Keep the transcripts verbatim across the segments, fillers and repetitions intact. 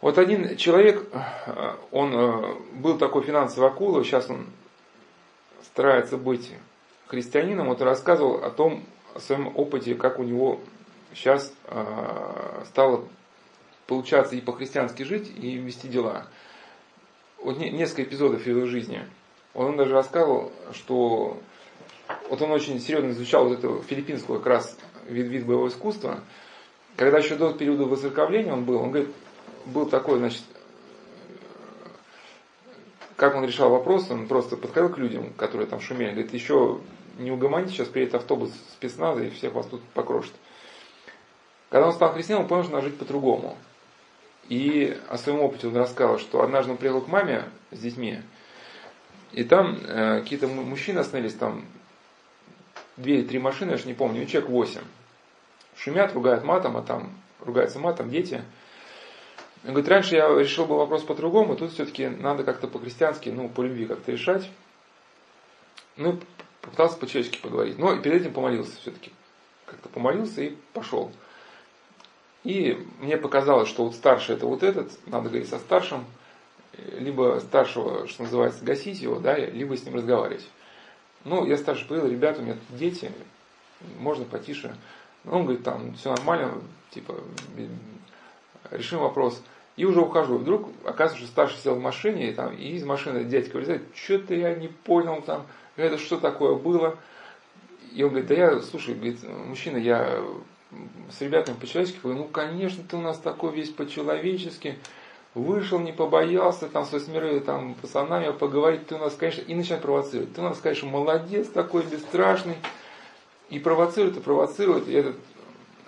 Вот один человек, он был такой финансовый акула, сейчас он старается быть христианином, вот рассказывал о том, о своем опыте, как у него сейчас стало получаться и по-христиански жить, и вести дела. Вот несколько эпизодов его жизни. Он даже рассказывал, что вот он очень серьезно изучал вот это филиппинское как раз вид, вид боевого искусства. Когда еще до периода возраковления он был, он говорит, был такой, значит, как он решал вопрос, он просто подходил к людям, которые там шумели, говорит, еще не угомоните, сейчас приедет автобус спецназа и всех вас тут покрошит. Когда он стал христианином, он понял, что надо жить по-другому. И о своем опыте он рассказал, что однажды он приехал к маме с детьми, и там э, какие-то мужчины остановились, там две или три машины, я же не помню, человек восемь. Шумят, ругают матом, а там ругаются матом дети. Он говорит, раньше я решил бы вопрос по-другому, тут все-таки надо как-то по-христиански, ну, по любви как-то решать. Ну, попытался по-человечески поговорить. Но и перед этим помолился все-таки. Как-то помолился и пошел. И мне показалось, что вот старший это вот этот, надо говорить со старшим, либо старшего, что называется, гасить его, да, либо с ним разговаривать. Ну, я старше поговорил, ребята, у меня тут дети, можно потише. Он говорит, там, все нормально, типа, решим вопрос. И уже ухожу. Вдруг, оказывается, что старший сел в машине, и, там, и из машины дядька вылезает, что-то я не понял, там, это что такое было. И он говорит, да я, слушай, говорит, мужчина, я с ребятами по-человечески говорю, ну, конечно, ты у нас такой весь по-человечески, вышел, не побоялся, там, со смирой, там, пацанами поговорить, ты у нас, конечно, и начинает провоцировать. Ты у нас, конечно, молодец такой, бесстрашный. И провоцирует, и провоцирует, и этот,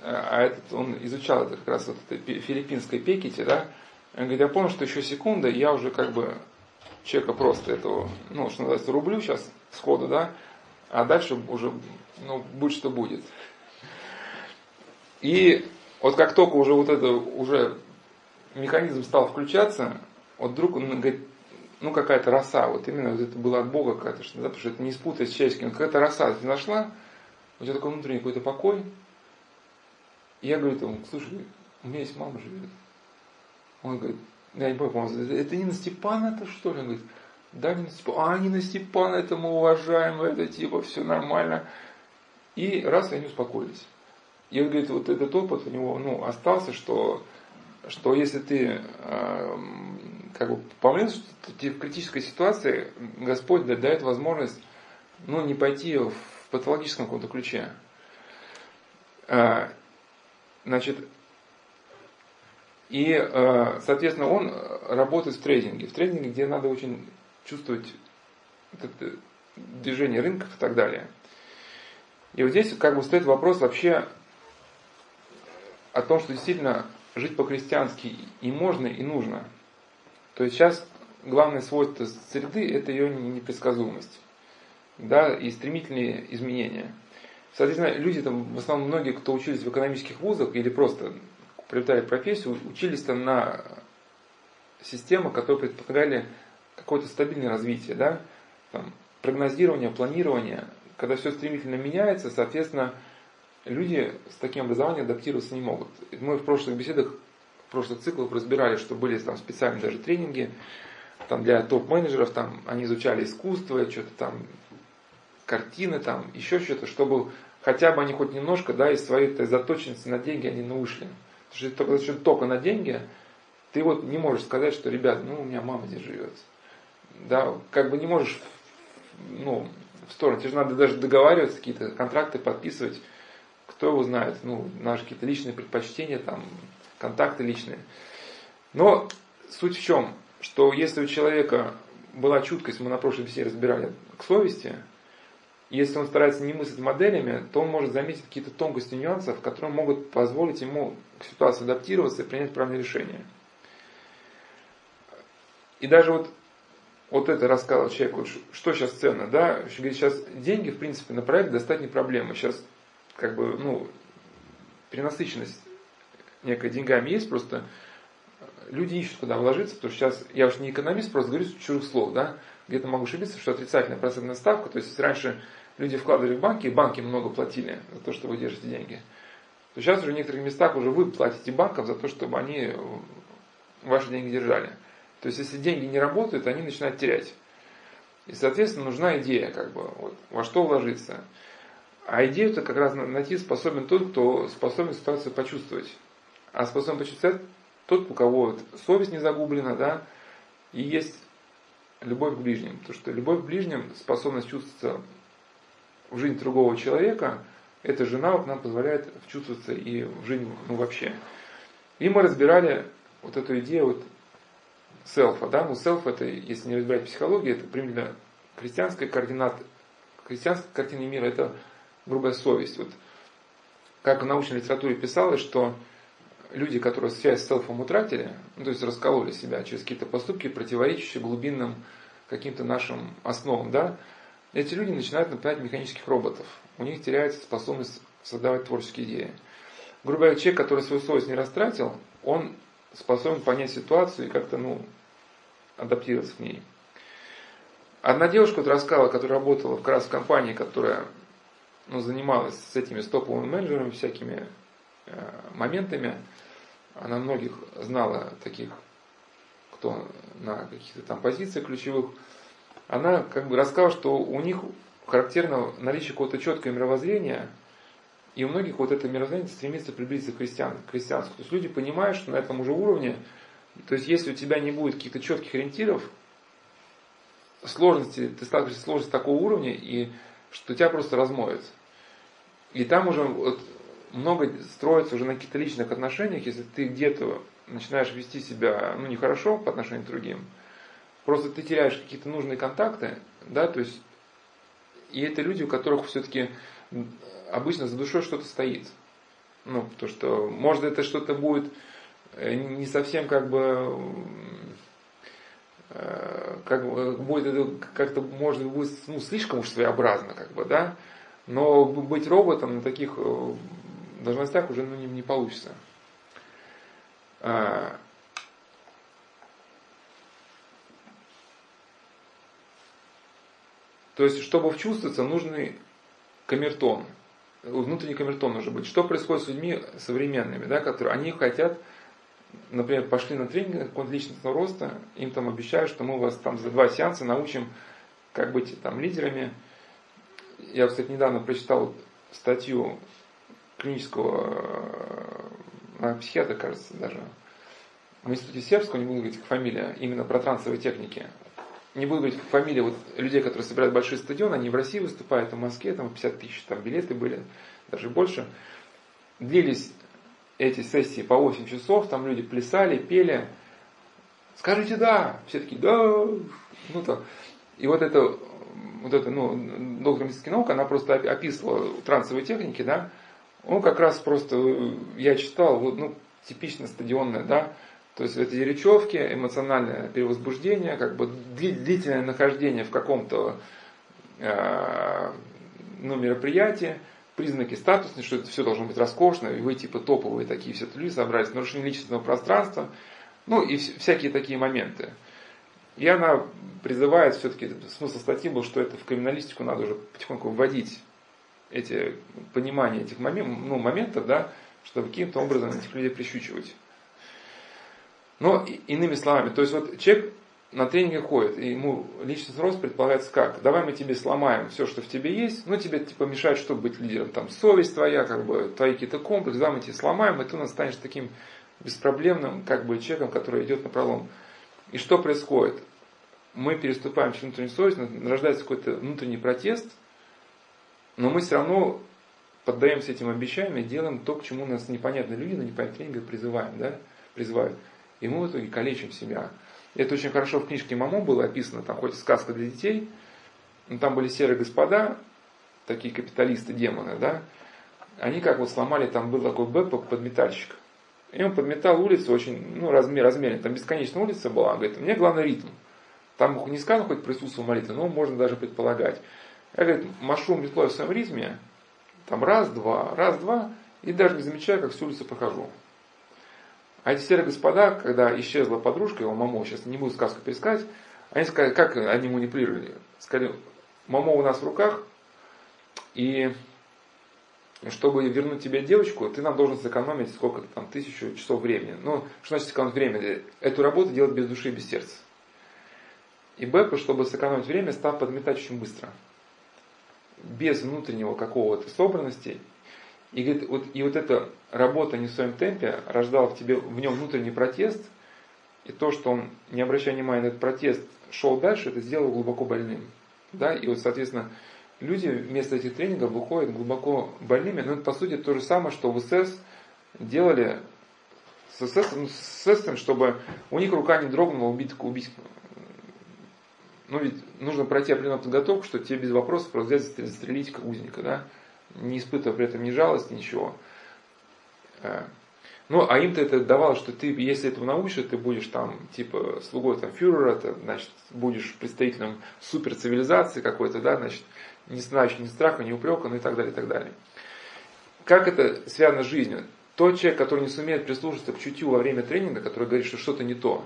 а этот, он изучал это как раз вот это филиппинское пекете, да, он говорит, я понял, что еще секунда, я уже как бы человека просто этого, ну, что называется, рублю сейчас сходу, да, а дальше уже, ну, будь что будет. И вот как только уже вот это, уже механизм стал включаться, вот вдруг он говорит, ну, какая-то роса, вот именно вот это было от Бога какая-то, да, потому что это не спутать с человеческим, какая-то роса ты нашла, у тебя такой внутренний какой-то покой. И я говорю ему, слушай, у меня есть мама живет. Он говорит, я не понял, это Нина Степановна, это что ли? Он говорит, да, Нина Степановна. А, Нина Степановна, это мы уважаем, это типа все нормально. И раз, и они успокоились. И он говорит, вот этот опыт у него, ну, остался, что, что если ты э, как бы помолился, что тебе в критической ситуации Господь дает возможность, ну, не пойти в патологическом каком-то ключе. Значит, и, соответственно, он работает в трейдинге. В трейдинге, где надо очень чувствовать движение рынков и так далее. И вот здесь как бы стоит вопрос вообще о том, что действительно жить по-христиански и можно, и нужно. То есть сейчас главное свойство среды – это ее непредсказуемость. Да, и стремительные изменения. Соответственно, люди там, в основном многие, кто учились в экономических вузах или просто приобретали профессию, учились там на системах, которые предполагали какое-то стабильное развитие, да? Там, прогнозирование, планирование. Когда все стремительно меняется, соответственно, люди с таким образованием адаптироваться не могут. Мы в прошлых беседах, в прошлых циклах разбирали, что были там специальные даже тренинги там, для топ-менеджеров, там они изучали искусство, что-то там картины, там, еще что-то, чтобы хотя бы они хоть немножко, да, из своей заточенности на деньги они ну, вышли. Потому что если только, только на деньги, ты вот не можешь сказать, что, ребят, ну, у меня мама здесь живет. Да, как бы не можешь, ну, в сторону. Тебе же надо даже договариваться, какие-то контракты подписывать. Кто его знает, ну, наши какие-то личные предпочтения, там, контакты личные. Но суть в чем, что если у человека была чуткость, мы на прошлой беседе разбирали, к совести, если он старается не мыслить моделями, то он может заметить какие-то тонкости нюансов, которые могут позволить ему к ситуации адаптироваться и принять правильное решение. И даже вот, вот это рассказывал человек, что сейчас ценно, да? Говорит, сейчас деньги, в принципе, на проект достать не проблема. Сейчас, как бы, ну, перенасыщенность некой деньгами есть, просто люди ищут, куда вложиться, потому что сейчас, я уж не экономист, просто говорю с чужих слов, да? Где-то могу ошибиться, что отрицательная процентная ставка, то есть раньше люди вкладывали в банки, и банки много платили за то, что вы держите деньги. То сейчас уже в некоторых местах уже вы платите банкам за то, чтобы они ваши деньги держали. То есть, если деньги не работают, они начинают терять. И, соответственно, нужна идея, как бы, вот, во что вложиться. А идею-то как раз найти способен тот, кто способен ситуацию почувствовать. А способен почувствовать тот, у кого вот совесть не загублена, да, и есть любовь к ближним. Потому что любовь к ближним, способность чувствоваться в жизнь другого человека, эта же навык нам позволяет чувствоваться и в жизнь, ну, вообще. И мы разбирали вот эту идею вот селфа, да, ну, селф это, если не разбирать психологию, это примерно христианская координата, христианская картина мира, это грубая совесть. Вот как в научной литературе писалось, что люди, которые связь с селфом утратили, ну, то есть раскололи себя через какие-то поступки, противоречащие глубинным каким-то нашим основам, да, эти люди начинают напоминать механических роботов. У них теряется способность создавать творческие идеи. Грубо говоря, человек, который свою совесть не растратил, он способен понять ситуацию и как-то, ну, адаптироваться к ней. Одна девушка вот рассказала, которая работала как раз в компании, которая, ну, занималась с этими стоповыми менеджерами, всякими э, моментами. Она многих знала таких, кто на каких-то там позициях ключевых. Она как бы рассказала, что у них характерно наличие какого-то четкого мировоззрения, и у многих вот это мировоззрение стремится приблизиться к христианству. То есть люди понимают, что на этом уже уровне, то есть если у тебя не будет каких-то четких ориентиров, сложности, ты сталкиваешься с сложностью такого уровня, и что тебя просто размоет. И там уже вот много строится уже на каких-то личных отношениях, если ты где-то начинаешь вести себя, ну, нехорошо по отношению к другим, просто ты теряешь какие-то нужные контакты, да, то есть, и это люди, у которых все-таки обычно за душой что-то стоит. Ну, то, что, может, это что-то будет не совсем как бы, как будет, как-то, может, будет, ну, слишком уж своеобразно, как бы, да, но быть роботом на таких должностях уже, ну, не, не получится. То есть, чтобы вчувствоваться, нужен камертон. Внутренний камертон нужно быть. Что происходит с людьми современными, да, которые они хотят, например, пошли на тренинг какого-то личностного роста, им там обещают, что мы вас там за два сеанса научим, как быть там лидерами. Я, кстати, недавно прочитал статью клинического психиатра, кажется, даже в институте Сербского, не буду говорить как фамилия, именно про трансовые техники. Не буду говорить фамилии вот людей, которые собирают большие стадионы, они в России выступают, а в Москве там пятьдесят тысяч там билеты были, даже больше. Длились эти сессии по восемь часов, там люди плясали, пели. Скажите «да», все такие «да». Ну, то. И вот это, вот это, ну, доктор медицинских наук, она просто описывала трансовые техники, да. Он как раз просто, я читал, ну, типично стадионное, да. То есть это речевки, эмоциональное перевозбуждение, как бы длительное нахождение в каком-то э, ну, мероприятии, признаки статусности, что это все должно быть роскошно, и вы типа топовые такие все люди собрались, нарушение личностного пространства, ну и всякие такие моменты. И она призывает все-таки, смысл статьи был, что это в криминалистику надо уже потихоньку вводить эти понимания этих момент, ну, моментов, да, чтобы каким-то образом этих людей прищучивать. Но иными словами, то есть вот человек на тренинге ходит, и ему личностный рост предполагается как? Давай мы тебе сломаем все, что в тебе есть, ну тебе типа мешает, чтобы быть лидером, там совесть твоя, как бы, твои какие-то комплексы, да, мы тебе сломаем, и ты у нас станешь таким беспроблемным, как бы, человеком, который идет напролом. И что происходит? Мы переступаем через внутреннюю совесть, рождается какой-то внутренний протест, но мы все равно поддаемся этим обещаниям и делаем то, к чему нас непонятные люди на непонятных тренингах призываем, да, призывают. И мы в итоге калечим себя. Это очень хорошо в книжке «МОМО» было описано, там хоть сказка для детей, но там были серые господа, такие капиталисты-демоны, да, они как вот сломали, там был такой Беппо, подметальщик. И он подметал улицу очень, ну, размер, размеренно, там бесконечная улица была, он говорит, мне главное ритм. Там не сказано, хоть присутствовал молитва, но можно даже предполагать. Я, говорит, машу метлой в своем ритме, там раз-два, раз-два, и даже не замечаю, как всю улицу прохожу. А эти серые господа, когда исчезла подружка, его Момо, сейчас не буду сказку пересказать, они сказали, как они манипулировали. Сказали, Момо у нас в руках, и Но чтобы вернуть тебе девочку, ты нам должен сэкономить сколько-то там, тысячу часов времени. Ну, что значит сэкономить время? Эту работу делать без души и без сердца. И Беппа, чтобы сэкономить время, стал подметать очень быстро. Без внутреннего какого-то собранности. И, говорит, вот, и вот эта работа не в своем темпе рождала в тебе, в нем внутренний протест. И то, что он, не обращая внимания на этот протест, шел дальше, это сделало глубоко больным. Да? И вот, соответственно, люди вместо этих тренингов выходят глубоко больными. Но это, по сути, то же самое, что в СС делали с СС, ну, с СС, чтобы у них рука не дрогнула убить, убить. Ну, ведь нужно пройти определенную подготовку, что тебе без вопросов просто взять и застрелить узника, да? Не испытывая при этом ни жалости, ничего. Ну, а им-то это давало, что ты, если этого научишься, ты будешь там, типа, слугой там, фюрера, ты, значит, будешь представителем суперцивилизации какой-то, да, значит, не знающий ни страха, ни упрека, ну и так далее, и так далее. Как это связано с жизнью? Тот человек, который не сумеет прислушаться к чутью во время тренинга, который говорит, что что-то не то,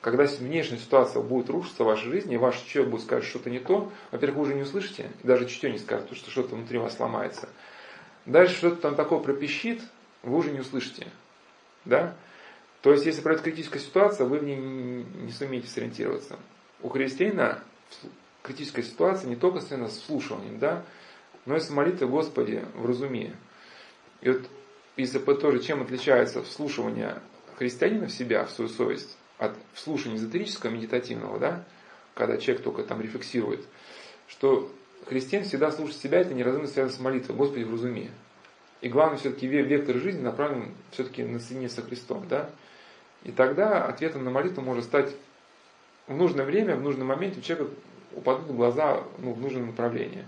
когда внешняя ситуация будет рушиться в вашей жизни, и ваш человек будет сказать, что что-то не то, во-первых, вы уже не услышите, и даже чутье не скажет, потому что что-то внутри вас сломается. Дальше что-то там такое пропищит, вы уже не услышите. Да? То есть, если пройдет критическая ситуация, вы в ней не сумеете сориентироваться. У христианина критическая ситуация не только связана с вслушиванием, да? но и с молитвой «Господи, вразуми». И вот если бы тоже, чем отличается вслушивание христианина в себя, в свою совесть, от вслушивания эзотерического, медитативного, да, когда человек только там рефлексирует, что христиан всегда слушает себя, это неразумно связано с молитвой «Господи, вразуми». И главное, все-таки вектор жизни направлен все-таки на соединение со Христом, да. И тогда ответом на молитву может стать в нужное время, в нужный момент у человека упадут глаза, ну, в нужном направлении.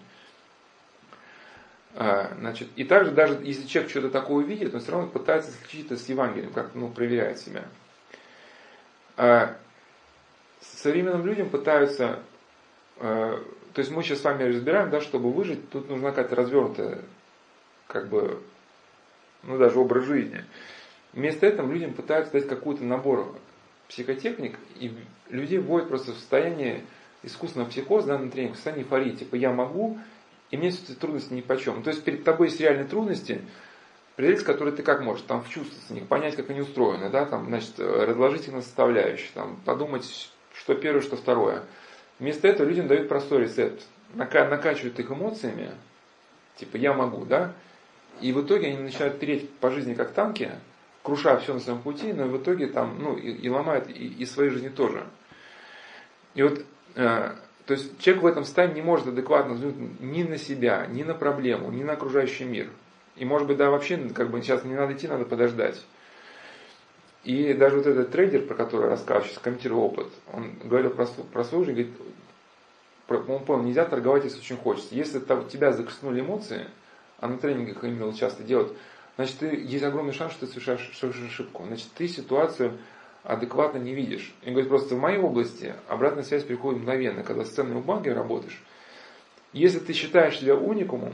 Значит, и также, даже если человек что-то такое увидит, он все равно пытается сличить это с Евангелием, как, ну, проверяет себя. Современным людям пытаются, то есть мы сейчас с вами разбираем, да, чтобы выжить, тут нужна какая-то развернутая, как бы, ну даже образ жизни. Вместо этого людям пытаются дать какой-то набор психотехник, и людей вводят просто в состояние искусственного психоза, да, на тренингах, в состоянии эйфории, типа я могу, и мне все эти трудности нипочем. То есть перед тобой есть реальные трудности, преодолеть которые ты как можешь, там вчувствоваться в них, понять, как они устроены, да, там, значит, разложить их на составляющие, там, подумать, что первое, что второе. Вместо этого людям дают простой рецепт, накачивают их эмоциями, типа я могу, да, и в итоге они начинают переть по жизни как танки, крушая все на своем пути, но в итоге там, ну, и, и ломают и, и своей жизни тоже. И вот, э, то есть человек в этом состоянии не может адекватно взглянуть ни на себя, ни на проблему, ни на окружающий мир. И, может быть, да, вообще, как бы, сейчас не надо идти, надо подождать. И даже вот этот трейдер, про который я рассказывал, сейчас комментировал опыт, он говорил про, про свою жизнь, говорит, он понял, нельзя торговать, если очень хочется. Если там, тебя закоснули эмоции, а на тренингах именно часто делают, значит, ты, есть огромный шанс, что ты совершаешь, совершаешь ошибку. Значит, ты ситуацию адекватно не видишь. И говорит, просто в моей области обратная связь приходит мгновенно, когда с ценными банками работаешь. Если ты считаешь себя уникумом,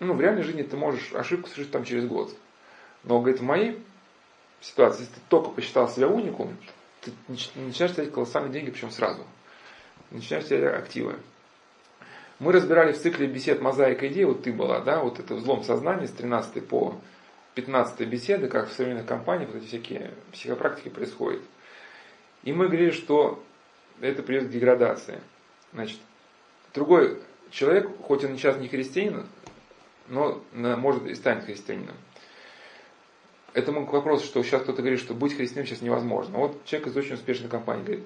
ну, в реальной жизни ты можешь ошибку совершить там через год. Но, говорит, в моей ситуации, если ты только посчитал себя уникумом, ты начинаешь терять колоссальные деньги, причем сразу. Начинаешь терять активы. Мы разбирали в цикле бесед «Мозаика идей», вот ты была, да, вот это взлом сознания с тринадцатой по пятнадцатой беседы, как в современных компаниях вот эти всякие психопрактики происходят. И мы говорили, что это приведет к деградации. Значит, другой человек, хоть он сейчас не христианин, но может и станет христианином. Это мой вопрос, что сейчас кто-то говорит, что быть христианином сейчас невозможно. Вот человек из очень успешной компании говорит,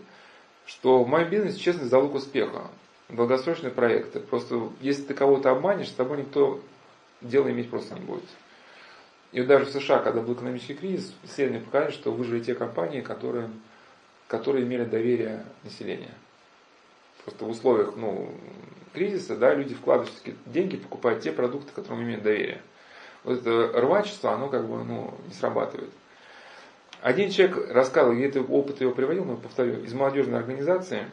что в моем бизнесе честность залог успеха, долгосрочные проекты. Просто если ты кого-то обманешь, с тобой никто дела иметь просто не будет. И вот даже в США, когда был экономический кризис, исследования показали, что выжили те компании, которые, которые имели доверие населения. Просто в условиях, ну, кризиса, да, люди вкладывают деньги, покупают те продукты, которым имеют доверие. Вот это рвачество, оно как бы, ну, не срабатывает. Один человек рассказывал, я этот опыт его приводил, но повторю, из молодежной организации,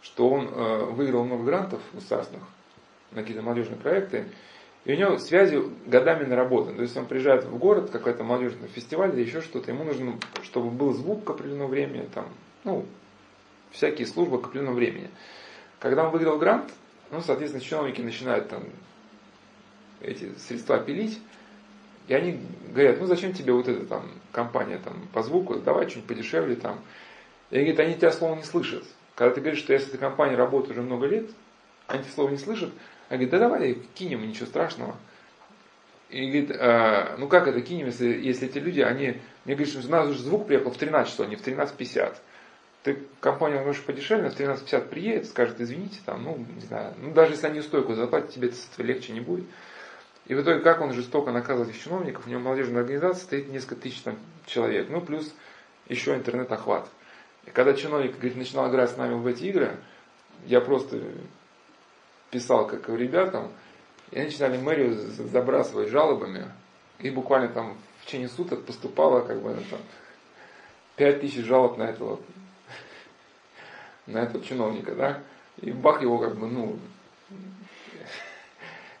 что он э, выиграл много грантов государственных на какие-то молодежные проекты, и у него связи годами наработаны. То есть он приезжает в город, какой-то молодежный фестиваль или еще что-то, ему нужно, чтобы был звук к определенному времени, там, ну, всякие службы к определенному времени. Когда он выиграл грант, ну, соответственно, чиновники начинают там эти средства пилить, и они говорят, ну зачем тебе вот эта там компания там, по звуку, давай что-нибудь подешевле там. И они говорят, они тебя слова не слышат. Когда ты говоришь, что я с этой компанией работаю уже много лет, они тебя слова не слышат, они говорят, да давай кинем, ничего страшного. И говорит, э, ну как это кинем, если, если эти люди, они, мне говорят, что у нас уже звук приехал в тринадцать часов, а не в тринадцать пятьдесят. Ты компания может подешевле, в тринадцать пятьдесят приедет, скажет, извините, там, ну, не знаю, ну, даже если они стойку заплатят, тебе это легче не будет. И в итоге, как он жестоко наказывает этих чиновников, у него молодежная организация стоит несколько тысяч там, человек, ну, плюс еще интернет-охват. И когда чиновник, говорит, начинал играть с нами в эти игры, я просто писал, как и ребятам, и они начинали мэрию забрасывать жалобами, и буквально там в течение суток поступало, как бы, там, пять тысяч жалоб на этого на этого чиновника, да, и бах его как бы, ну,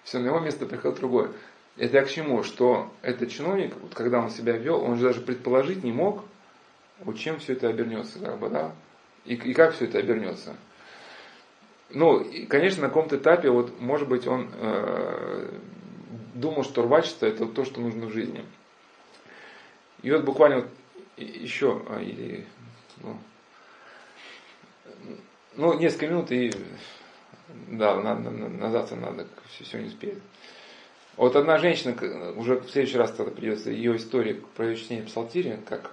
все, на его место приходит другое. Это я к чему, что этот чиновник, вот когда он себя вел, он же даже предположить не мог, вот чем все это обернется, как бы, да, и, и как все это обернется. Ну, и, конечно, на каком-то этапе, вот, может быть, он э, думал, что рвачество – это то, что нужно в жизни. И вот буквально вот еще, или, ну, Ну, несколько минут и да, назад надо, все не успеет. Вот одна женщина, уже в следующий раз тогда придется ее история про чтение псалтирия, как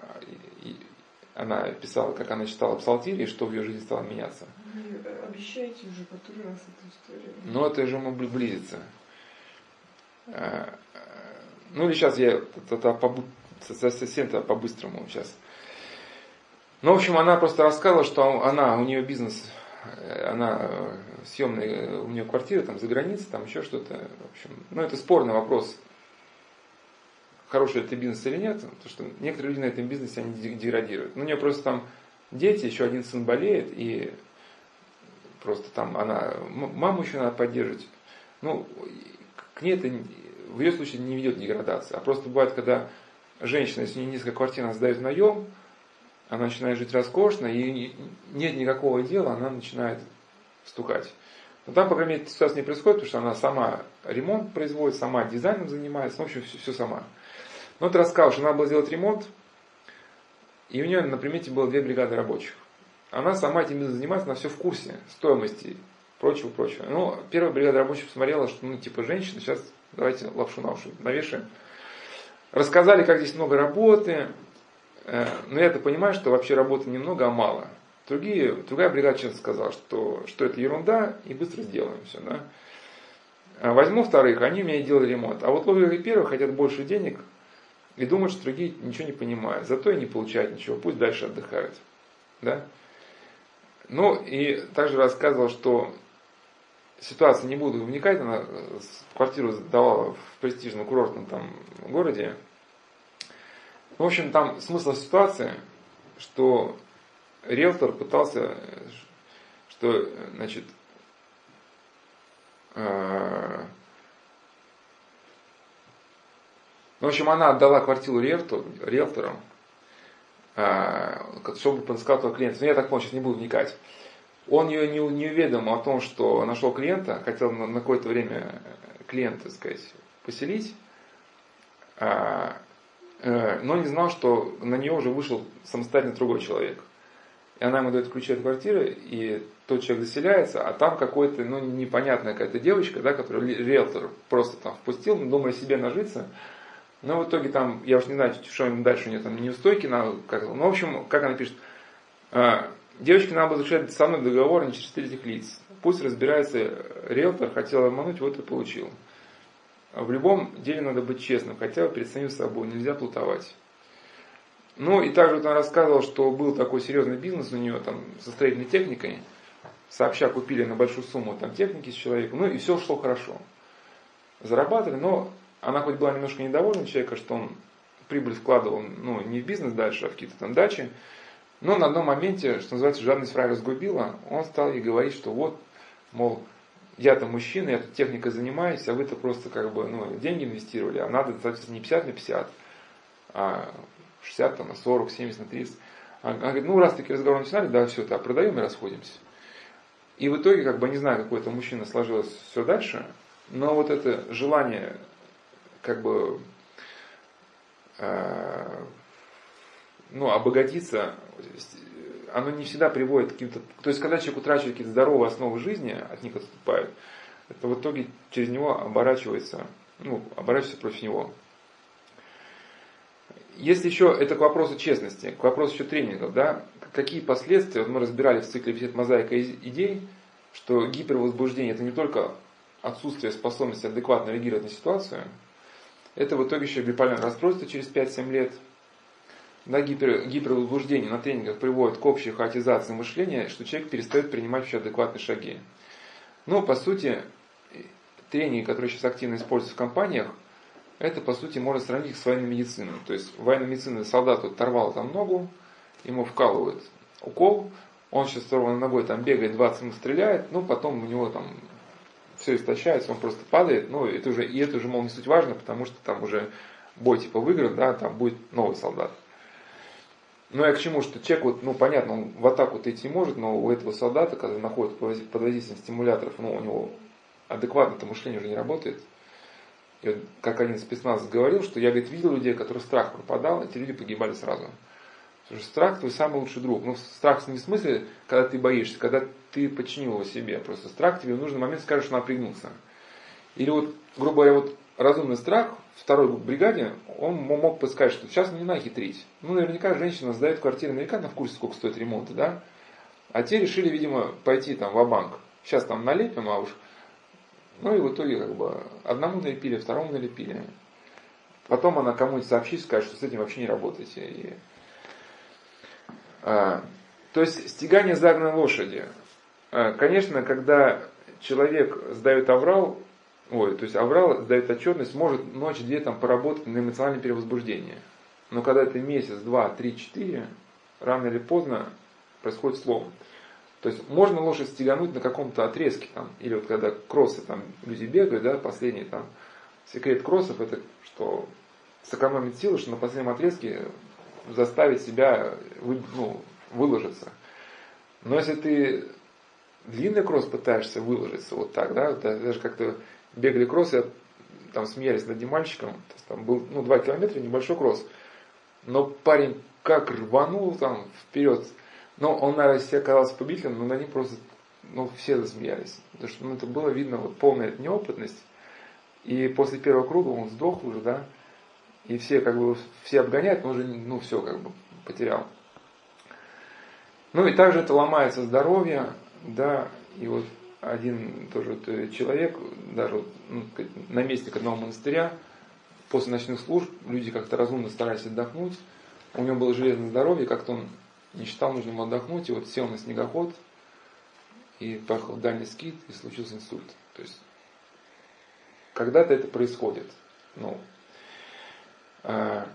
она писала, как она читала псалтирий, что в ее жизни стало меняться. Вы обещаете уже который раз эту историю. Ну, это же ему близится. Ну, или сейчас я совсем-то по-быстрому сейчас. Ну, в общем, она просто рассказала, что она, у нее бизнес, она съемная, у нее квартира там за границей, там еще что-то. В общем, ну, это спорный вопрос, хороший это бизнес или нет, потому что некоторые люди на этом бизнесе, они деградируют. Ну, у нее просто там дети, еще один сын болеет, и просто там она, маму еще надо поддерживать. Ну, к ней это в ее случае не ведет деградация, а просто бывает, когда женщина, если у нее несколько квартир, она сдает в наем, она начинает жить роскошно, и нет никакого дела, она начинает стукать. Но там, по крайней мере, сейчас не происходит, потому что она сама ремонт производит, сама дизайном занимается, в общем, все, все сама. Но ты рассказал, что надо было сделать ремонт, и у нее на примете было две бригады рабочих. Она сама этим занимается, она все в курсе стоимости, прочего-прочего. Ну, первая бригада рабочих посмотрела, что, ну, типа, женщина, сейчас давайте лапшу на уши навешаем. Рассказали, как здесь много работы. Но я-то понимаю, что вообще работы немного, а мало. Другие, другая бригада честно сказала, что, что это ерунда, и быстро сделаем все. Да? А возьму вторых, они у меня и делали ремонт. А вот ловили первых, хотят больше денег, и думают, что другие ничего не понимают. Зато и не получают ничего, пусть дальше отдыхают. Да? Ну и также рассказывал, что ситуация, не буду вникать, она квартиру сдавала в престижном курортном там городе. В общем, там смысл ситуации, что риэлтор пытался, что, значит, э, в общем, она отдала квартиру риэлтору, риэлторам, э, чтобы подыскал того клиента. Но я так понял, сейчас не буду вникать. Он ее не, не уведомил о том, что нашел клиента, хотел на, на какое-то время клиента, так сказать, поселить, э, но не знал, что на нее уже вышел самостоятельно другой человек. И она ему дает ключи от квартиры, и тот человек заселяется, а там какой-то, ну, непонятная какая-то девочка, да, которую риэлтор просто там впустил, думая себе нажиться. Но в итоге там, я уж не знаю, что ему дальше, у нее там неустойки, надо, как, ну, в общем, как она пишет, девочке надо было заключать со мной договор не через третьих лиц. Пусть разбирается риэлтор, хотел обмануть, вот и получил. В любом деле надо быть честным, хотя бы перед самим собой, нельзя плутовать. Ну и также вот она рассказывала, что был такой серьезный бизнес у нее там со строительной техникой, сообща купили на большую сумму там техники с человеком, ну и все шло хорошо. Зарабатывали, но она хоть была немножко недовольна человека, что он прибыль вкладывал, ну, не в бизнес дальше, а в какие-то там дачи, но на одном моменте, что называется, жадность фраера сгубила, он стал ей говорить, что вот, мол, я-то мужчина, я тут техникой занимаюсь, а вы-то просто как бы, ну, деньги инвестировали, а надо, соответственно, не пятьдесят на пятьдесят, а шестьдесят на сорок, семьдесят на тридцать. Она говорит, ну, раз такие разговоры начинали, да, все, то продаем и расходимся. И в итоге, как бы, не знаю, какой-то мужчина сложилось все дальше, Но вот это желание, как бы, э, ну, обогатиться, оно не всегда приводит к каким-то... То есть, когда человек утрачивает какие-то здоровые основы жизни, от них отступает, это в итоге через него оборачивается, ну, оборачивается против него. Если еще, это к вопросу честности, к вопросу еще тренингов, да, какие последствия, вот мы разбирали в цикле «Пятит мозаика идей», что гипервозбуждение – это не только отсутствие способности адекватно реагировать на ситуацию, это в итоге еще биполярное расстройство через пять-семь лет. Да, гипер, гипервозбуждение на тренингах приводит к общей хаотизации мышления, что человек перестает принимать еще адекватные шаги. Но, по сути, тренинги, которые сейчас активно используются в компаниях, это, по сути, можно сравнить с военной медициной. То есть, военная медицина, солдату оторвал там ногу, ему вкалывают укол, он сейчас оторванной ногой там бегает, двадцать минут стреляет, ну, потом у него там все истощается, он просто падает, ну, это уже, и это уже, мол, не суть важно, потому что там уже бой типа выигран, да, там будет новый солдат. Ну, я к чему, что человек, вот, ну, понятно, он в атаку-то идти может, но у этого солдата, когда находится под воздействием стимуляторов, ну, у него адекватно-то мышление уже не работает. И вот, как один спецназец говорил, что я, говорит, видел людей, которые страх пропадал, эти люди погибали сразу. Потому что страх твой самый лучший друг. Ну, страх не в смысле, когда ты боишься, когда ты подчинил его себе. Просто страх тебе в нужный момент скажешь, что напрягнулся. Или вот, грубо говоря, вот разумный страх второй бригаде, он мог бы сказать, что сейчас не надо хитрить. Ну, наверняка женщина сдает квартиру американцам, в курсе, сколько стоит ремонт, да? А те решили, видимо, пойти там ва-банк. Сейчас там налепим, а уж... Ну, и в итоге, как бы, одному налепили, второму налепили. Потом она кому-нибудь сообщит, скажет, что с этим вообще не работаете. И... А, то есть, стягание загнанной лошади. А, конечно, когда человек сдает аврал, ой, то есть аврал сдает отчетность, может ночь-две там поработать на эмоциональное перевозбуждение. Но когда это месяц, два, три, четыре, рано или поздно происходит слом. То есть, можно лошадь стегануть на каком-то отрезке, там, или вот когда кроссы, там, люди бегают, да, последний, там, секрет кроссов, это что, сэкономить силы, что на последнем отрезке заставить себя, ну, выложиться. Но если ты длинный кросс пытаешься выложиться вот так, да, даже как-то бегали кроссы, там, смеялись над одним мальчиком, то есть, там был, ну, два километра, небольшой кросс, но парень как рванул, там, вперед. Ну, он, наверное, себе оказался победителем, но на них просто, ну, все засмеялись. Потому что, ну, это было видно, вот, полная неопытность. И после первого круга он сдох уже, да. И все, как бы, все обгоняют, но уже, ну, все, как бы, потерял. Ну, и также это ломается здоровье, да. И вот один тоже вот человек, даже, ну, наместник одного монастыря, после ночных служб люди как-то разумно старались отдохнуть. У него было железное здоровье, как-то он не считал нужным отдохнуть, и вот сел на снегоход, и поехал в дальний скит, и случился инсульт. То есть, когда-то это происходит. Ну, э,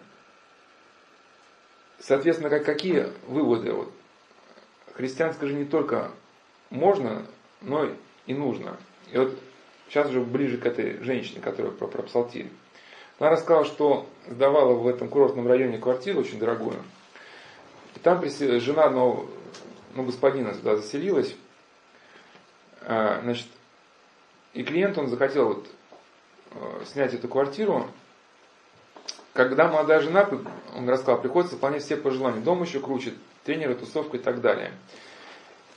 соответственно, как, какие выводы? Вот, христианское же не только можно, но и нужно. И вот сейчас уже ближе к этой женщине, которая про, про псалтирь. Она рассказала, что сдавала в этом курортном районе квартиру очень дорогую. И там жена одного, ну, господина сюда заселилась. А, значит, и клиент, он захотел вот, э, снять эту квартиру. Когда молодая жена, он рассказал, приходится выполнять все пожелания. Дом еще круче, тренеры, тусовка и так далее.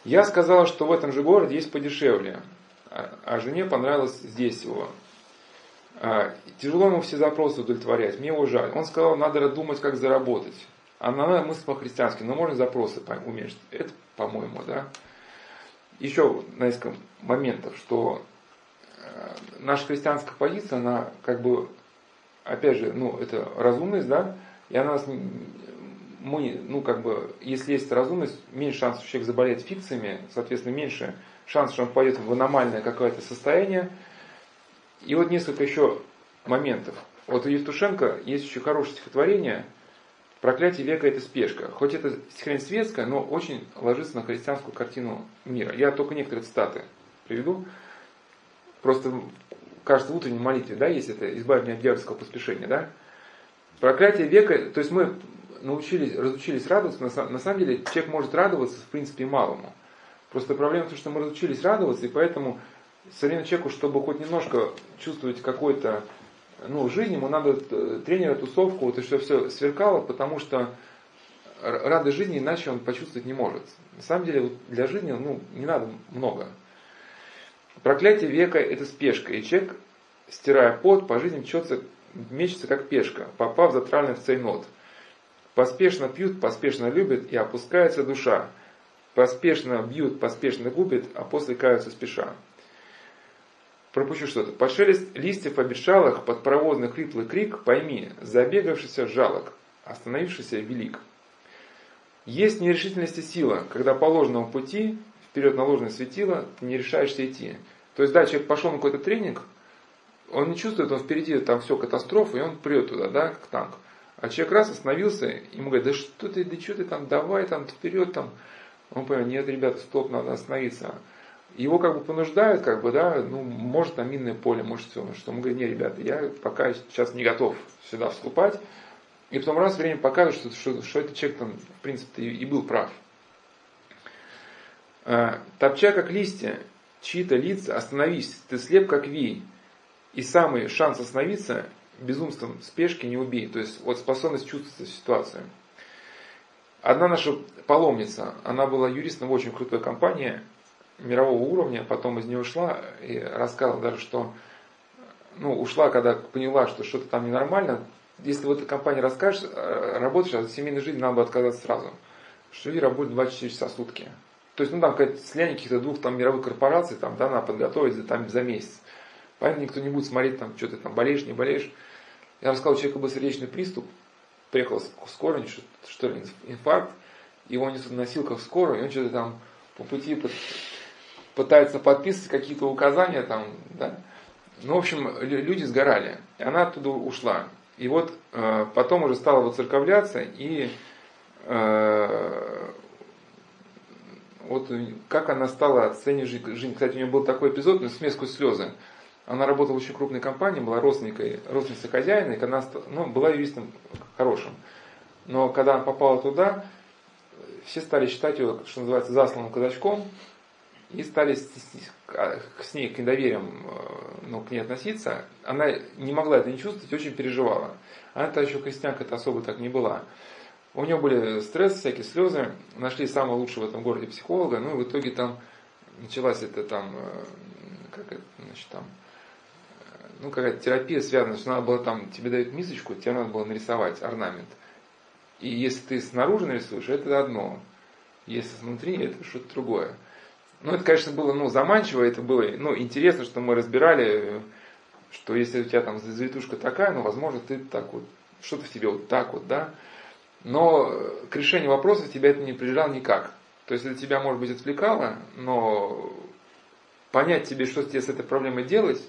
Я сказала, что в этом же городе есть подешевле. А, а жене понравилось здесь его. А, тяжело ему все запросы удовлетворять, мне его жаль. Он сказал, надо думать, как заработать. Она мысль по-христиански, но можно запросы уменьшить. Это, по-моему, да. Еще несколько моментов, что наша христианская позиция, она как бы, опять же, ну, это разумность, да, и она нас, мы, ну, как бы, если есть разумность, меньше шансов человек заболеть фикциями, соответственно, меньше шансов, что он пойдет в аномальное какое-то состояние. И вот несколько еще моментов. Вот у Евтушенко есть еще хорошее стихотворение «Проклятие века – это спешка». Хоть это стихотворение светское, но очень ложится на христианскую картину мира. Я только некоторые цитаты приведу. Просто, кажется, в утренней молитве, да, есть это «Избавь меня от дьявольского поспешения», да? Проклятие века, то есть мы научились, разучились радоваться, на, на самом деле человек может радоваться, в принципе, малому. Просто проблема в том, что мы разучились радоваться, и поэтому современному человеку, чтобы хоть немножко чувствовать какой-то, ну, жизнь, ему надо тренера, тусовку, вот и все, все сверкало, потому что радость жизни иначе он почувствовать не может. На самом деле для жизни, ну, не надо много. Проклятие века – это спешка, и человек, стирая пот, по жизни мчется, мечется как пешка, попав затравлен в цейнот. Поспешно пьют, поспешно любят, и опускается душа. Поспешно бьют, поспешно губят, а после каются спеша. Пропущу что-то. Под шелест листьев обещалых, под паровозный хриплый крик, пойми, забегавшийся жалок, остановившийся велик. Есть нерешительность и сила, когда по ложному пути, вперед на ложное светило, ты не решаешься идти. То есть, да, человек пошел на какой-то тренинг, он не чувствует, он впереди, там все, катастрофа, и он прет туда, да, как танк. А человек раз остановился, ему говорят, да что ты, да что ты там, давай там, вперед там. Он понял, нет, ребята, стоп, надо остановиться. Его как бы понуждают, как бы, да, ну, может там минное поле, может все. Что он говорит, не, ребята, я пока сейчас не готов сюда вступать. И потом раз время показывает, что, что, что этот человек там, в принципе, и, и был прав. Топча, как листья, чьи-то лица, остановись, ты слеп, как вий. И самый шанс остановиться безумством спешки не убей. То есть вот способность чувствовать ситуацию. Одна наша паломница, она была юристом в очень крутой компании мирового уровня, потом из нее ушла и рассказывала даже, что, ну, ушла, когда поняла, что что-то там ненормально. Если в этой компании расскажешь, работаешь, а за семейной жизнью надо было отказаться сразу. Что ей работает двадцать четыре часа в сутки. То есть, ну, там какая-то слияние каких-то двух там мировых корпораций, там, да, надо подготовить за, там, за месяц. Понятно, никто не будет смотреть, там, что ты там болеешь, не болеешь. Я рассказал, у человека был сердечный приступ, приехал скорая, что ли, инфаркт, его несут на носилках в скорую, и он что-то там по пути под, пытается подписывать какие-то указания там, да. Ну, в общем, люди сгорали, и она оттуда ушла. И вот э, потом уже стала воцерковляться, и э, вот как она стала оценивать жизнь. Кстати, у нее был такой эпизод, но смесь сквозь слезы. Она работала в очень крупной компании, была родственникой, родственницей хозяина, и она, ну, была юристом хорошим. Но когда она попала туда, все стали считать ее, что называется, засланным казачком, и стали с, с, с ней к недоверием, ну, к ней относиться. Она не могла это не чувствовать, очень переживала. Она-то еще крестьянка-то особо так не была. У нее были стрессы, всякие слезы, нашли самого лучшего в этом городе психолога, ну и в итоге там началась это там, как это, значит, там, ну, какая-то терапия связана, что надо было там, тебе дают мисочку, тебе надо было нарисовать орнамент. И если ты снаружи нарисуешь, это одно. Если снутри, это что-то другое. Ну, это, конечно, было, ну, заманчиво, это было, ну, интересно, что мы разбирали, что если у тебя там завитушка такая, ну, возможно, ты так вот, что-то в тебе вот так вот, да. Но к решению вопросов тебя это не прижало никак. То есть, это тебя, может быть, отвлекало, но понять тебе, что тебе с этой проблемой делать,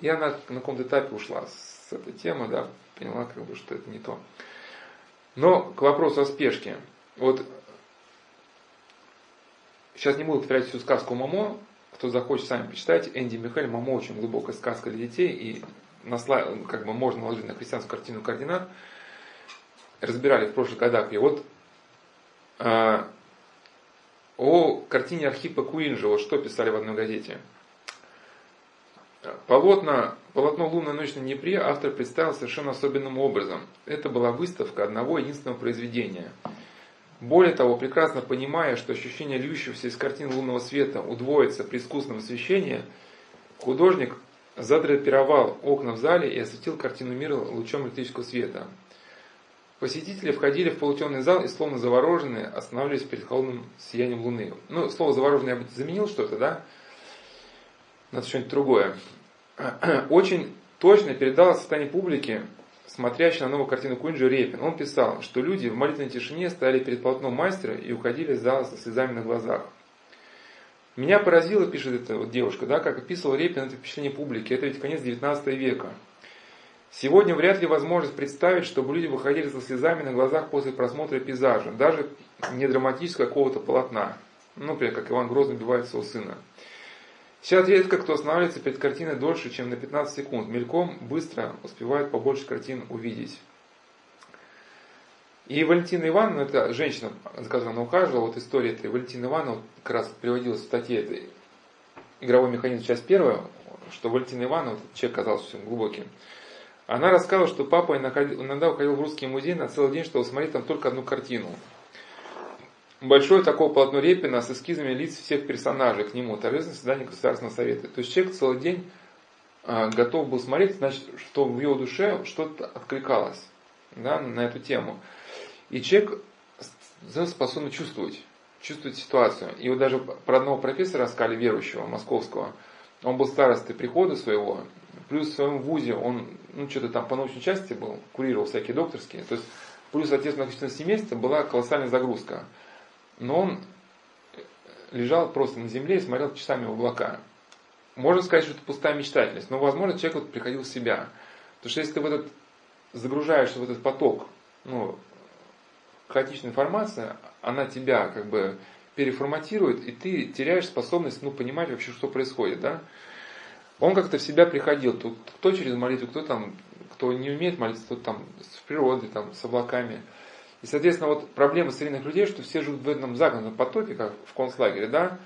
я на, на каком-то этапе ушла с этой темы, да, поняла, как бы, что это не то. Но к вопросу о спешке. Вот сейчас не буду повторять всю сказку «Момо». Кто захочет, сами почитайте. Энди Михель «Момо» очень глубокая сказка для детей. И насла, как бы, можно наложить на христианскую картину координат. Разбирали в прошлых годах. И вот э, о картине Архипа Куинджи, вот что писали в одной газете. Полотно, полотно «Лунная ночь на Днепре» автор представил совершенно особенным образом. Это была выставка одного единственного произведения. Более того, прекрасно понимая, что ощущение льющегося из картин лунного света удвоится при искусственном освещении, художник задрапировал окна в зале и осветил картину мира лучом электрического света. Посетители входили в полутемный зал и, словно завороженные, останавливались перед холодным сиянием луны. Ну, слово «завороженный» я бы заменил что-то, да? Надо что-нибудь другое. Очень точно передал состояние публики, смотрящей на новую картину Куинджи, Репин. Он писал, что люди в молитвенной тишине стояли перед полотном мастера и уходили из зала со слезами на глазах. Меня поразило, пишет эта вот девушка, да, как описывал Репин это впечатление публики. Это ведь конец девятнадцатого века. Сегодня вряд ли возможно представить, чтобы люди выходили со слезами на глазах после просмотра пейзажа, даже не драматического какого-то полотна. Например, как Иван Грозный убивает своего сына. Сейчас редко кто останавливается перед картиной дольше, чем на пятнадцать секунд. Мельком, быстро успевает побольше картин увидеть. И Валентина Ивановна, это женщина, за которой она ухаживала, вот история этой Валентины Ивановны, вот как раз приводилась в статье этой, игровой механизм, часть первая, что Валентина Ивановна, человек казался всем глубоким, она рассказывала, что папа иногда уходил в русский музей на целый день, чтобы смотреть там только одну картину. Большое такое полотно Репина с эскизами лиц всех персонажей к нему, торжественное создание Государственного совета. То есть человек целый день готов был смотреть, значит, что в его душе что-то откликалось, да, на эту тему. И человек способен чувствовать, чувствовать ситуацию. И вот даже про одного профессора рассказали, верующего, московского. Он был старостой прихода своего, плюс в своем вузе он, ну, что-то там по научной части был, курировал всякие докторские. То есть, плюс, соответственно, на семейство была колоссальная загрузка. Но он лежал просто на земле и смотрел часами в облака. Можно сказать, что это пустая мечтательность, но, возможно, человек вот приходил в себя. Потому что если ты в этот, загружаешься в этот поток, ну, хаотичной информации, она тебя как бы переформатирует, и ты теряешь способность, ну, понимать вообще, что происходит, да? Он как-то в себя приходил. Тут кто через молитву, кто там, кто не умеет молиться, кто там с природой, там, с облаками. И, соответственно, вот проблема современных людей, что все живут в этом загнанном потоке, как в концлагере, да?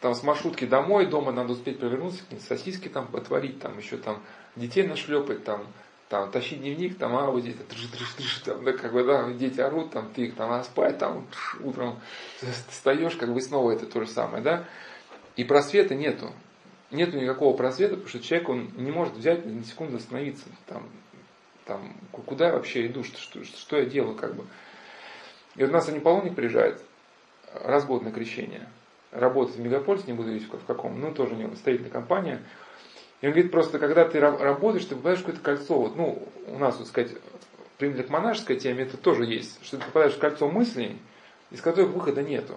Там с маршрутки домой, дома надо успеть провернуться, сосиски там отварить, там еще там детей нашлепать, там, там тащить дневник, там, а вот здесь там, да, как бы, да, дети орут, там, ты их там надо спать, там утром встаешь, как бы снова это то же самое, да? И просвета нету. Нету никакого просвета, потому что человек, он не может взять на секунду остановиться, там, там, куда я вообще иду, что, что, что я делаю, как бы. И вот у нас один паломник приезжает, раз в год на крещение. Работает в мегаполисе, не буду видеть в каком, ну, тоже у него строительная компания. И он говорит, просто когда ты работаешь, ты попадаешь в какое-то кольцо. Вот, ну, у нас, вот сказать, пример к монашеской теме, это тоже есть, что ты попадаешь в кольцо мыслей, из которых выхода нету.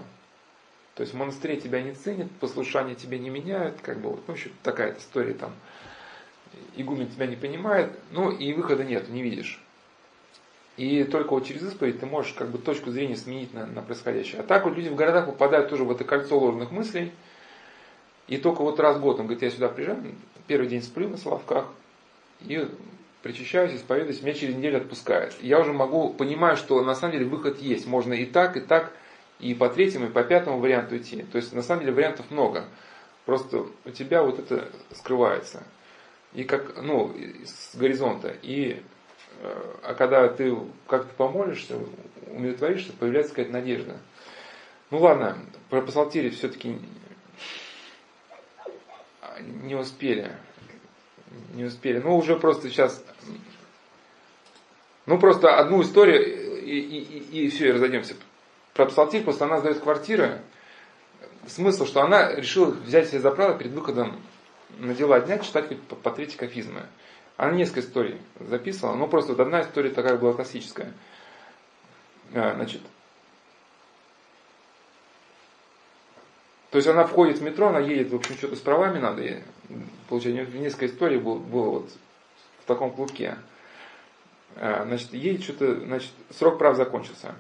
То есть в монастыре тебя не ценят, послушание тебя не меняют, как бы, вот, ну, еще такая история там. Игумен тебя не понимает, ну, и выхода нету, не видишь. И только вот через исповедь ты можешь как бы точку зрения сменить на, на происходящее. А так вот люди в городах попадают тоже в это кольцо ложных мыслей. И только вот раз в год, он говорит, я сюда приезжаю, первый день сплю на Соловках, и причащаюсь, исповедуюсь, меня через неделю отпускают. Я уже могу, понимаю, что на самом деле выход есть. Можно и так, и так, и по третьему, и по пятому варианту идти. То есть на самом деле вариантов много. Просто у тебя вот это скрывается. И как, ну, с горизонта. И а когда ты как-то помолишься, умиротворишься, появляется какая-то надежда. Ну ладно, про псалтирь все-таки не успели. Не успели. Ну уже просто сейчас... Ну просто одну историю и, и, и все, и разойдемся. Про псалтирь, просто она сдает квартиры. Смысл, что она решила взять себе за правило перед выходом на дела дня читать по, по третьей кафизмы. Она несколько историй записывала, но просто вот одна история такая была классическая. Значит, то есть она входит в метро, она едет, в общем, что-то с правами надо ей получать. У нее несколько историй было, было вот в таком клубке. Значит, едет что-то, значит, срок прав закончился.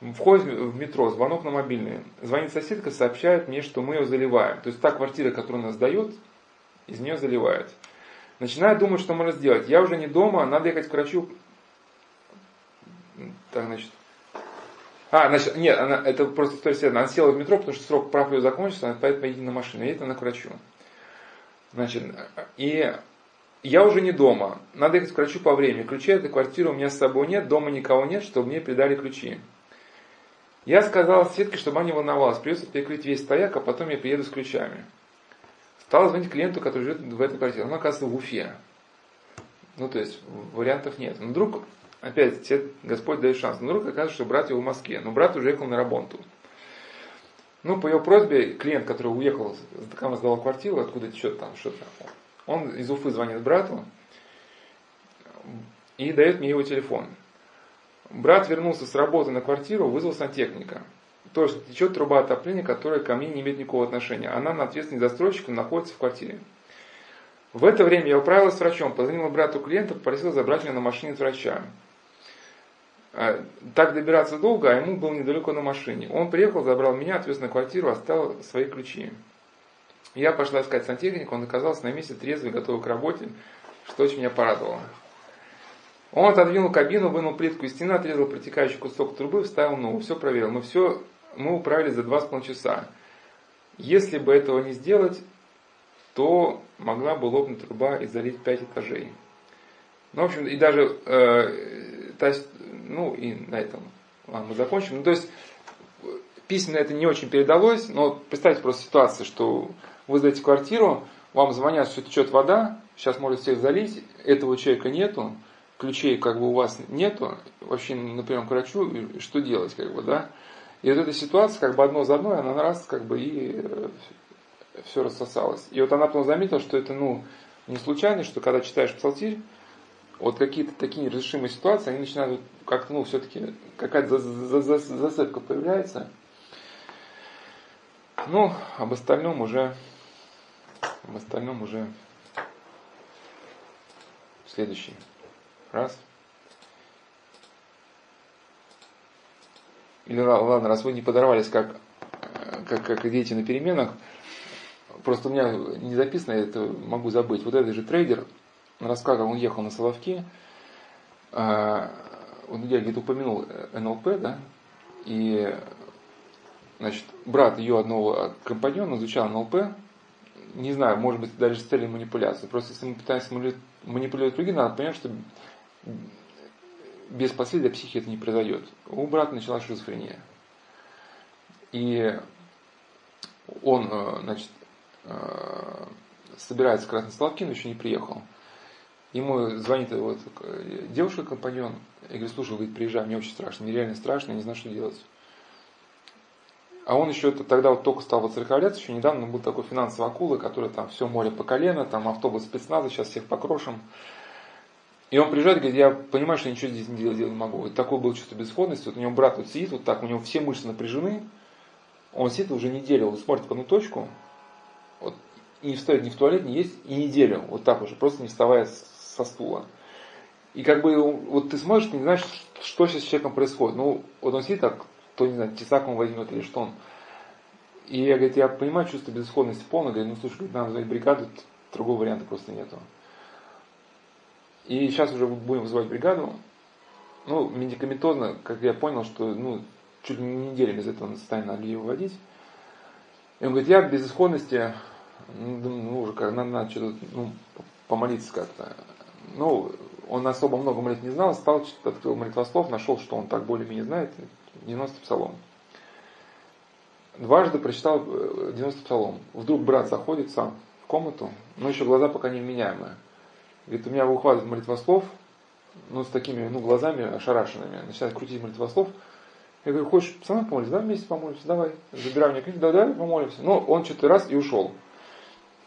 Входит в метро, звонок на мобильный. Звонит соседка, сообщает мне, что мы ее заливаем. То есть та квартира, которую она сдает, из нее заливают. Начинаю думать, что можно сделать. Я уже не дома, надо ехать к врачу. Так, значит. А, значит, нет, она, это просто история. Она села в метро, потому что срок прав ее закончился, она поедет, поедет на машину, едет она к врачу. Значит, и я уже не дома, надо ехать к врачу по времени. Ключей этой квартиры у меня с собой нет, дома никого нет, чтобы мне передали ключи. Я сказал соседке, чтобы она не волновалась, придется перекрыть весь стояк, а потом я приеду с ключами. Стал звонить клиенту, который живет в этой квартире. Он оказывается в Уфе. Ну, то есть, вариантов нет. Но вдруг, опять, тебе Господь дает шанс. Но вдруг оказывается, что брат его в Москве. Но брат уже ехал на работу. Ну, по его просьбе, клиент, который уехал, кому сдал квартиру, откуда течет там что-то. Он из Уфы звонит брату и дает мне его телефон. Брат вернулся с работы на квартиру, вызвал сантехника. То есть течет труба отопления, которая ко мне не имеет никакого отношения. Она на ответственность застройщика находится в квартире. В это время я управилась с врачом, позвонила брату клиента, попросила забрать меня на машине от врача. Так добираться долго, а ему было недалеко на машине. Он приехал, забрал меня, отвез на квартиру, оставил свои ключи. Я пошла искать сантехника, он оказался на месте трезвый, готовый к работе, что очень меня порадовало. Он отодвинул кабину, вынул плитку из стены, отрезал протекающий кусок трубы, вставил новую. Все проверил, но все... Мы управились за два с половиной часа. Если бы этого не сделать, то могла бы лопнуть труба и залить пять этажей. Ну, в общем, и даже, э, та, ну, и на этом ладно, мы закончим. Ну, то есть, письменно это не очень передалось, но представьте просто ситуацию, что вы сдаете квартиру, вам звонят, что течет вода, сейчас может всех залить, этого человека нету, ключей как бы у вас нету, вообще на прием к врачу, что делать, как бы, да? И вот эта ситуация, как бы одно за одной, она раз, как бы, и все рассосалось. И вот она потом заметила, что это, ну, не случайно, что когда читаешь псалтирь, вот какие-то такие неразрешимые ситуации, они начинают как-то, ну, все-таки, какая-то зацепка появляется. Ну, об остальном уже, об остальном уже в следующий раз. Или ладно, раз вы не подорвались, как, как, как дети на переменах, просто у меня не записано, я это могу забыть. Вот этот же трейдер рассказывал, он ехал на Соловки, э, он где-то упомянул эн эл пэ, да, и, значит, брат ее одного компаньона изучал эн эл пэ, не знаю, может быть, даже с целью манипуляции. Просто если мы пытаемся манипулировать другими, надо понять, что без последствий для психики это не произойдет. У брата началась шизофрения. И он, значит, собирается в Красной Столовке, но еще не приехал. Ему звонит вот девушка-компаньон, и говорит, слушай, говорит, приезжай, мне очень страшно, мне реально страшно, я не знаю, что делать. А он еще тогда вот только стал воцерковляться, еще недавно был такой финансовый акулой, который там все море по колено, там автобус спецназа, сейчас всех покрошим. И он приезжает и говорит, я понимаю, что я ничего здесь не делать не могу. Вот такое было чувство безысходности. Вот у него брат вот сидит вот так, у него все мышцы напряжены, он сидит уже неделю, вот смотрит в одну точку, вот, и не встает ни в туалет, не есть, и неделю, вот так уже, просто не вставая со стула. И как бы вот ты смотришь, ты не знаешь, что сейчас с человеком происходит. Ну, вот он сидит так, кто, не знаю, тесак он возьмет или что он. И я, говорит, я понимаю чувство безысходности полное, говорю, ну слушай, надо звать бригаду, другого варианта просто нету. И сейчас уже будем вызывать бригаду. Ну, медикаментозно, как я понял, что, ну, чуть ли не неделю из этого состояния надо людей выводить. И он говорит, я в безысходности, ну, уже как, надо, надо что-то, ну, помолиться как-то. Ну, он особо много молитв не знал, стал, открыл молитвослов, нашел, что он так более-менее знает, девяностый псалом. Дважды прочитал девяностый псалом. Вдруг брат заходит сам в комнату, но еще глаза пока не вменяемые. Говорит, у меня выхватывает молитвослов, ну, с такими, ну, глазами ошарашенными, начинает крутить молитвослов. Я говорю, хочешь со мной помолиться? Да, вместе помолимся, давай. Забирай мне книгу, да, давай помолимся. Ну, он что-то раз и ушел.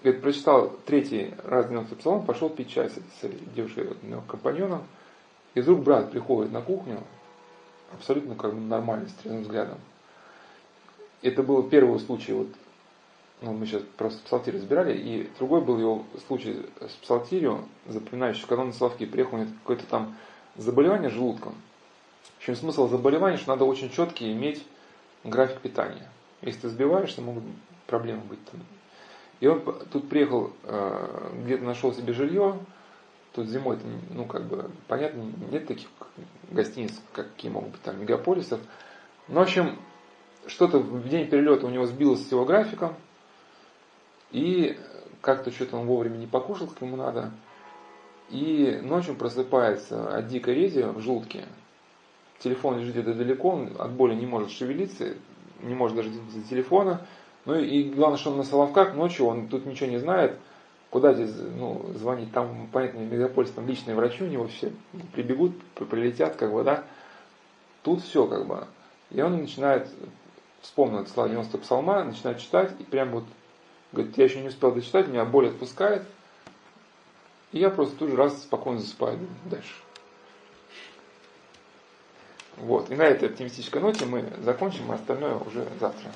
Говорит, прочитал третий раз девяностый псалом, пошел пить чай с, с девушкой, вот, у него компаньоном. И вдруг брат приходит на кухню, абсолютно как бы нормально, с трезвым взглядом. Это был первый случай, вот, ну, мы сейчас просто псалтирь разбирали, и другой был его случай с псалтирью, запоминающий, когда он на Соловки приехал, у него какое-то там заболевание желудком. В общем, смысл заболевания, что надо очень четкий иметь график питания. Если ты сбиваешься, могут проблемы быть там. И он тут приехал, где-то нашел себе жилье, тут зимой, ну, как бы, понятно, нет таких гостиниц, какие могут быть там, мегаполисов. Но, в общем, что-то в день перелета у него сбилось с его графиком, и как-то что-то он вовремя не покушал, как ему надо. И ночью просыпается от дикой рези в желудке. Телефон лежит где-то далеко, он от боли не может шевелиться, не может даже до телефона. Ну и главное, что он на Соловках, ночью он тут ничего не знает. Куда здесь, ну, звонить? Там, понятно, мегаполис, там личные врачи у него все прибегут, прилетят, как бы, да. Тут все, как бы. И он начинает, вспомнил слова девяностого псалма, начинает читать, и прям вот говорит, я еще не успел дочитать, меня боль отпускает. И я просто тут же раз спокойно засыпаю дальше. Вот. И на этой оптимистической ноте мы закончим, а остальное уже завтра.